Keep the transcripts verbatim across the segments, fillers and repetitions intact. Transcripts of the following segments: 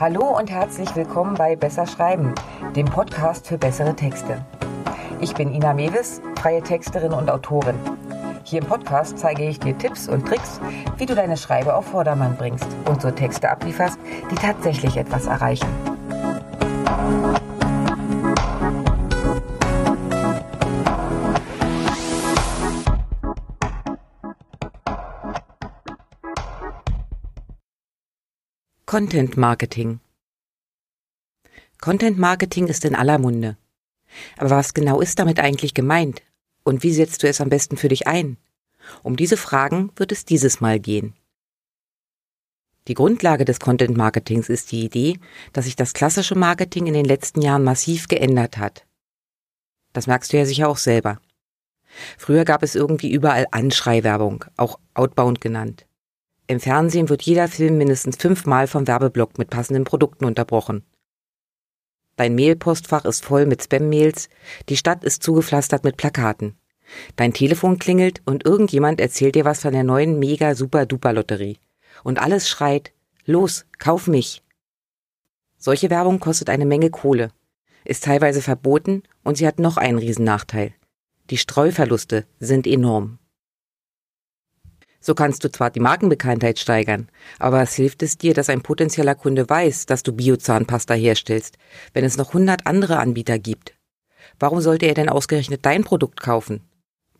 Hallo und herzlich willkommen bei Besser Schreiben, dem Podcast für bessere Texte. Ich bin Ina Mewes, freie Texterin und Autorin. Hier im Podcast zeige ich dir Tipps und Tricks, wie du deine Schreibe auf Vordermann bringst und so Texte ablieferst, die tatsächlich etwas erreichen. Content Marketing. Content Marketing ist in aller Munde. Aber was genau ist damit eigentlich gemeint? Und wie setzt du es am besten für dich ein? Um diese Fragen wird es dieses Mal gehen. Die Grundlage des Content Marketings ist die Idee, dass sich das klassische Marketing in den letzten Jahren massiv geändert hat. Das merkst du ja sicher auch selber. Früher gab es irgendwie überall Anschreiwerbung, auch Outbound genannt. Im Fernsehen wird jeder Film mindestens fünfmal vom Werbeblock mit passenden Produkten unterbrochen. Dein Mailpostfach ist voll mit Spam-Mails, die Stadt ist zugepflastert mit Plakaten. Dein Telefon klingelt und irgendjemand erzählt dir was von der neuen Mega-Super-Duper-Lotterie. Und alles schreit, los, kauf mich. Solche Werbung kostet eine Menge Kohle, ist teilweise verboten und sie hat noch einen Riesennachteil. Die Streuverluste sind enorm. So kannst du zwar die Markenbekanntheit steigern, aber was hilft es dir, dass ein potenzieller Kunde weiß, dass du Bio-Zahnpasta herstellst, wenn es noch hundert andere Anbieter gibt? Warum sollte er denn ausgerechnet dein Produkt kaufen?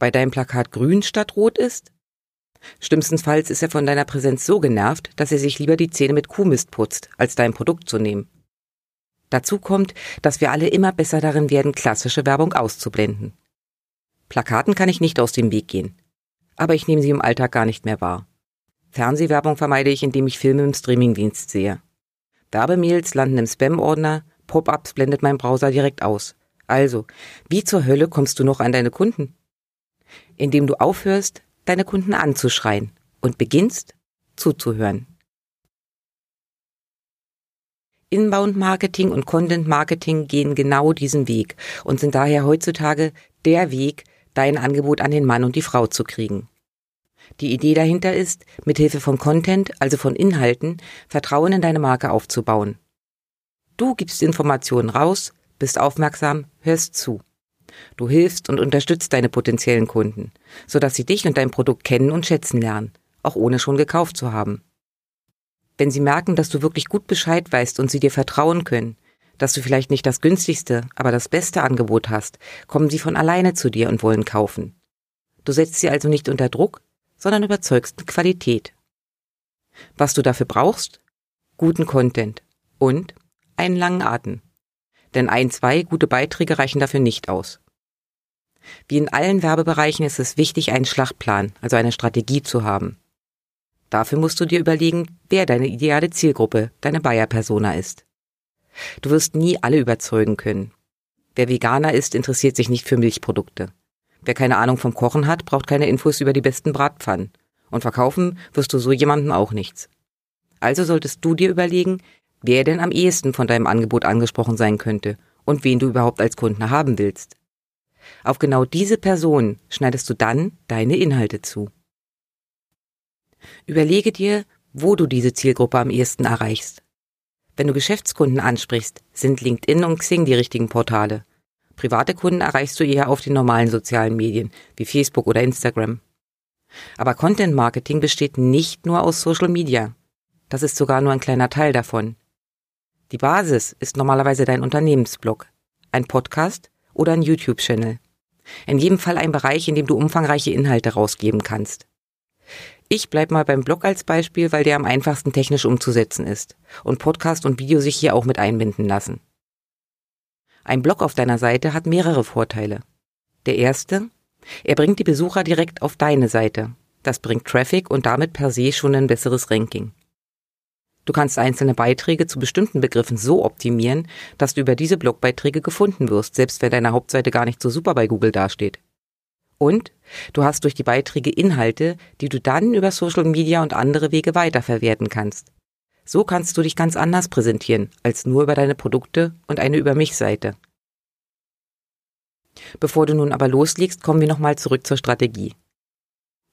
Weil dein Plakat grün statt rot ist? Schlimmstenfalls ist er von deiner Präsenz so genervt, dass er sich lieber die Zähne mit Kuhmist putzt, als dein Produkt zu nehmen. Dazu kommt, dass wir alle immer besser darin werden, klassische Werbung auszublenden. Plakaten kann ich nicht aus dem Weg gehen. Aber ich nehme sie im Alltag gar nicht mehr wahr. Fernsehwerbung vermeide ich, indem ich Filme im Streamingdienst sehe. Werbemails landen im Spam-Ordner, Pop-ups blendet mein Browser direkt aus. Also, wie zur Hölle kommst du noch an deine Kunden? Indem du aufhörst, deine Kunden anzuschreien und beginnst, zuzuhören. Inbound-Marketing und Content-Marketing gehen genau diesen Weg und sind daher heutzutage der Weg, dein Angebot an den Mann und die Frau zu kriegen. Die Idee dahinter ist, mithilfe von Content, also von Inhalten, Vertrauen in deine Marke aufzubauen. Du gibst Informationen raus, bist aufmerksam, hörst zu. Du hilfst und unterstützt deine potenziellen Kunden, sodass sie dich und dein Produkt kennen und schätzen lernen, auch ohne schon gekauft zu haben. Wenn sie merken, dass du wirklich gut Bescheid weißt und sie dir vertrauen können, dass du vielleicht nicht das günstigste, aber das beste Angebot hast, kommen sie von alleine zu dir und wollen kaufen. Du setzt sie also nicht unter Druck, sondern überzeugst mit Qualität. Was du dafür brauchst? Guten Content und einen langen Atem. Denn ein, zwei gute Beiträge reichen dafür nicht aus. Wie in allen Werbebereichen ist es wichtig, einen Schlachtplan, also eine Strategie zu haben. Dafür musst du dir überlegen, wer deine ideale Zielgruppe, deine Buyer-Persona ist. Du wirst nie alle überzeugen können. Wer Veganer ist, interessiert sich nicht für Milchprodukte. Wer keine Ahnung vom Kochen hat, braucht keine Infos über die besten Bratpfannen. Und verkaufen wirst du so jemandem auch nichts. Also solltest du dir überlegen, wer denn am ehesten von deinem Angebot angesprochen sein könnte und wen du überhaupt als Kunden haben willst. Auf genau diese Personen schneidest du dann deine Inhalte zu. Überlege dir, wo du diese Zielgruppe am ehesten erreichst. Wenn du Geschäftskunden ansprichst, sind LinkedIn und Xing die richtigen Portale. Private Kunden erreichst du eher auf den normalen sozialen Medien, wie Facebook oder Instagram. Aber Content Marketing besteht nicht nur aus Social Media. Das ist sogar nur ein kleiner Teil davon. Die Basis ist normalerweise dein Unternehmensblog, ein Podcast oder ein YouTube-Channel. In jedem Fall ein Bereich, in dem du umfangreiche Inhalte rausgeben kannst. Ich bleib mal beim Blog als Beispiel, weil der am einfachsten technisch umzusetzen ist und Podcast und Video sich hier auch mit einbinden lassen. Ein Blog auf deiner Seite hat mehrere Vorteile. Der erste, er bringt die Besucher direkt auf deine Seite. Das bringt Traffic und damit per se schon ein besseres Ranking. Du kannst einzelne Beiträge zu bestimmten Begriffen so optimieren, dass du über diese Blogbeiträge gefunden wirst, selbst wenn deine Hauptseite gar nicht so super bei Google dasteht. Und du hast durch die Beiträge Inhalte, die du dann über Social Media und andere Wege weiterverwerten kannst. So kannst du dich ganz anders präsentieren, als nur über deine Produkte und eine Über-mich-Seite. Bevor du nun aber loslegst, kommen wir nochmal zurück zur Strategie.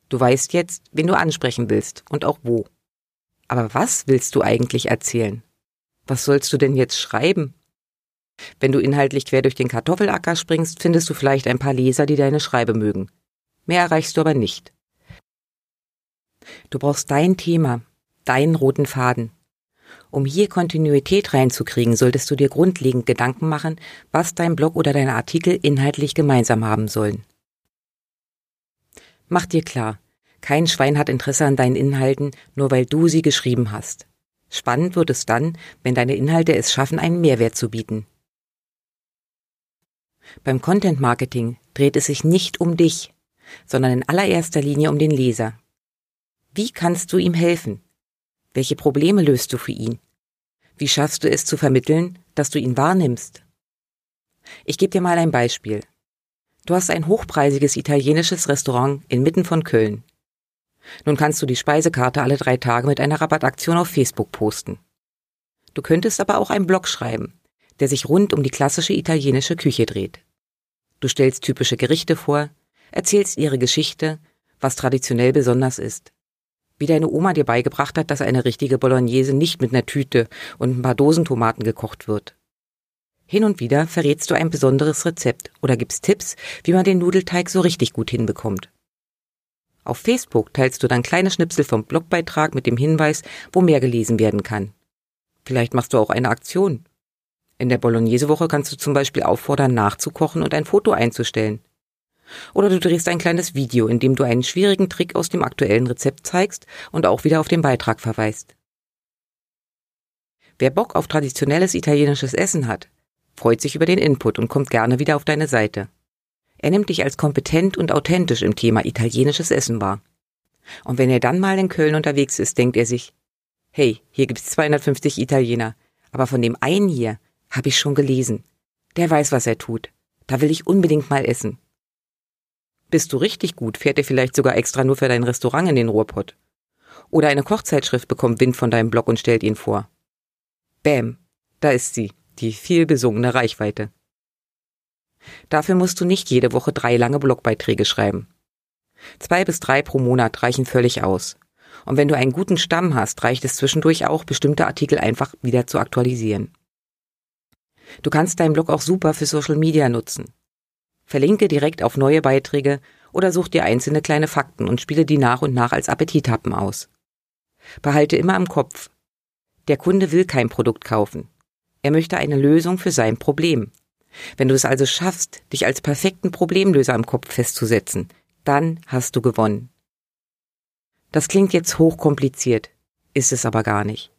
Du weißt jetzt, wen du ansprechen willst und auch wo. Aber was willst du eigentlich erzählen? Was sollst du denn jetzt schreiben? Wenn du inhaltlich quer durch den Kartoffelacker springst, findest du vielleicht ein paar Leser, die deine Schreibe mögen. Mehr erreichst du aber nicht. Du brauchst dein Thema, deinen roten Faden. Um hier Kontinuität reinzukriegen, solltest du dir grundlegend Gedanken machen, was dein Blog oder dein Artikel inhaltlich gemeinsam haben sollen. Mach dir klar, kein Schwein hat Interesse an deinen Inhalten, nur weil du sie geschrieben hast. Spannend wird es dann, wenn deine Inhalte es schaffen, einen Mehrwert zu bieten. Beim Content-Marketing dreht es sich nicht um dich, sondern in allererster Linie um den Leser. Wie kannst du ihm helfen? Welche Probleme löst du für ihn? Wie schaffst du es zu vermitteln, dass du ihn wahrnimmst? Ich gebe dir mal ein Beispiel. Du hast ein hochpreisiges italienisches Restaurant inmitten von Köln. Nun kannst du die Speisekarte alle drei Tage mit einer Rabattaktion auf Facebook posten. Du könntest aber auch einen Blog schreiben, der sich rund um die klassische italienische Küche dreht. Du stellst typische Gerichte vor, erzählst ihre Geschichte, was traditionell besonders ist. Wie deine Oma dir beigebracht hat, dass eine richtige Bolognese nicht mit einer Tüte und ein paar Dosen Tomaten gekocht wird. Hin und wieder verrätst du ein besonderes Rezept oder gibst Tipps, wie man den Nudelteig so richtig gut hinbekommt. Auf Facebook teilst du dann kleine Schnipsel vom Blogbeitrag mit dem Hinweis, wo mehr gelesen werden kann. Vielleicht machst du auch eine Aktion. In der Bolognese-Woche kannst du zum Beispiel auffordern, nachzukochen und ein Foto einzustellen. Oder du drehst ein kleines Video, in dem du einen schwierigen Trick aus dem aktuellen Rezept zeigst und auch wieder auf den Beitrag verweist. Wer Bock auf traditionelles italienisches Essen hat, freut sich über den Input und kommt gerne wieder auf deine Seite. Er nimmt dich als kompetent und authentisch im Thema italienisches Essen wahr. Und wenn er dann mal in Köln unterwegs ist, denkt er sich, hey, hier gibt's zweihundertfünfzig Italiener, aber von dem einen hier habe ich schon gelesen. Der weiß, was er tut. Da will ich unbedingt mal essen. Bist du richtig gut, fährt er vielleicht sogar extra nur für dein Restaurant in den Ruhrpott. Oder eine Kochzeitschrift bekommt Wind von deinem Blog und stellt ihn vor. Bäm, da ist sie, die vielbesungene Reichweite. Dafür musst du nicht jede Woche drei lange Blogbeiträge schreiben. Zwei bis drei pro Monat reichen völlig aus. Und wenn du einen guten Stamm hast, reicht es zwischendurch auch, bestimmte Artikel einfach wieder zu aktualisieren. Du kannst deinen Blog auch super für Social Media nutzen. Verlinke direkt auf neue Beiträge oder such dir einzelne kleine Fakten und spiele die nach und nach als Appetithappen aus. Behalte immer im Kopf: Der Kunde will kein Produkt kaufen. Er möchte eine Lösung für sein Problem. Wenn du es also schaffst, dich als perfekten Problemlöser im Kopf festzusetzen, dann hast du gewonnen. Das klingt jetzt hochkompliziert, ist es aber gar nicht.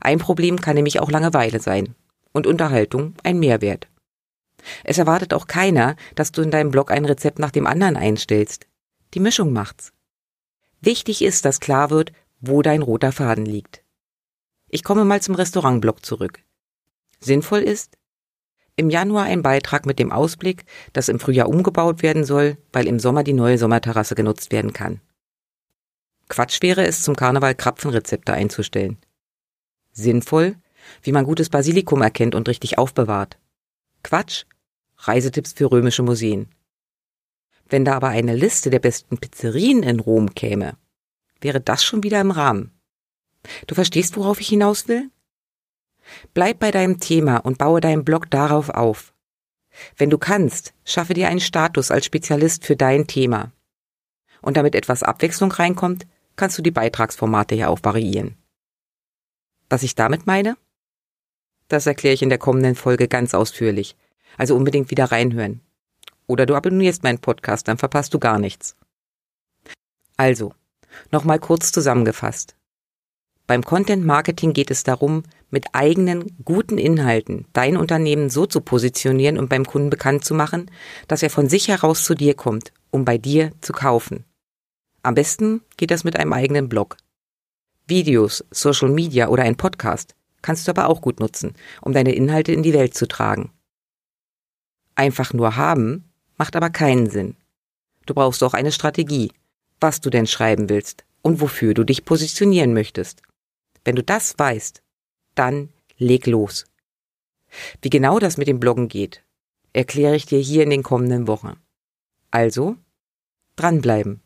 Ein Problem kann nämlich auch Langeweile sein und Unterhaltung ein Mehrwert. Es erwartet auch keiner, dass du in deinem Blog ein Rezept nach dem anderen einstellst. Die Mischung macht's. Wichtig ist, dass klar wird, wo dein roter Faden liegt. Ich komme mal zum Restaurantblog zurück. Sinnvoll ist, im Januar ein Beitrag mit dem Ausblick, dass im Frühjahr umgebaut werden soll, weil im Sommer die neue Sommerterrasse genutzt werden kann. Quatsch wäre es, zum Karneval Krapfenrezepte einzustellen. Sinnvoll, wie man gutes Basilikum erkennt und richtig aufbewahrt. Quatsch, Reisetipps für römische Museen. Wenn da aber eine Liste der besten Pizzerien in Rom käme, wäre das schon wieder im Rahmen. Du verstehst, worauf ich hinaus will? Bleib bei deinem Thema und baue deinen Blog darauf auf. Wenn du kannst, schaffe dir einen Status als Spezialist für dein Thema. Und damit etwas Abwechslung reinkommt, kannst du die Beitragsformate ja auch variieren. Was ich damit meine? Das erkläre ich in der kommenden Folge ganz ausführlich. Also unbedingt wieder reinhören. Oder du abonnierst meinen Podcast, dann verpasst du gar nichts. Also, nochmal kurz zusammengefasst. Beim Content-Marketing geht es darum, mit eigenen, guten Inhalten dein Unternehmen so zu positionieren und beim Kunden bekannt zu machen, dass er von sich heraus zu dir kommt, um bei dir zu kaufen. Am besten geht das mit einem eigenen Blog. Videos, Social Media oder ein Podcast kannst du aber auch gut nutzen, um deine Inhalte in die Welt zu tragen. Einfach nur haben macht aber keinen Sinn. Du brauchst auch eine Strategie, was du denn schreiben willst und wofür du dich positionieren möchtest. Wenn du das weißt, dann leg los. Wie genau das mit dem Bloggen geht, erkläre ich dir hier in den kommenden Wochen. Also, dranbleiben.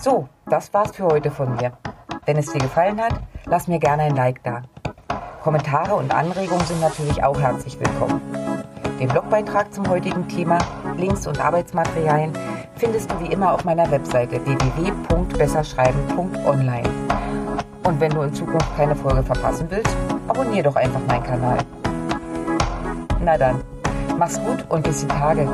So, das war's für heute von mir. Wenn es dir gefallen hat, lass mir gerne ein Like da. Kommentare und Anregungen sind natürlich auch herzlich willkommen. Den Blogbeitrag zum heutigen Thema, Links und Arbeitsmaterialien findest du wie immer auf meiner Webseite w w w punkt besserschreiben punkt online. Und wenn du in Zukunft keine Folge verpassen willst, abonnier doch einfach meinen Kanal. Na dann, mach's gut und bis die Tage.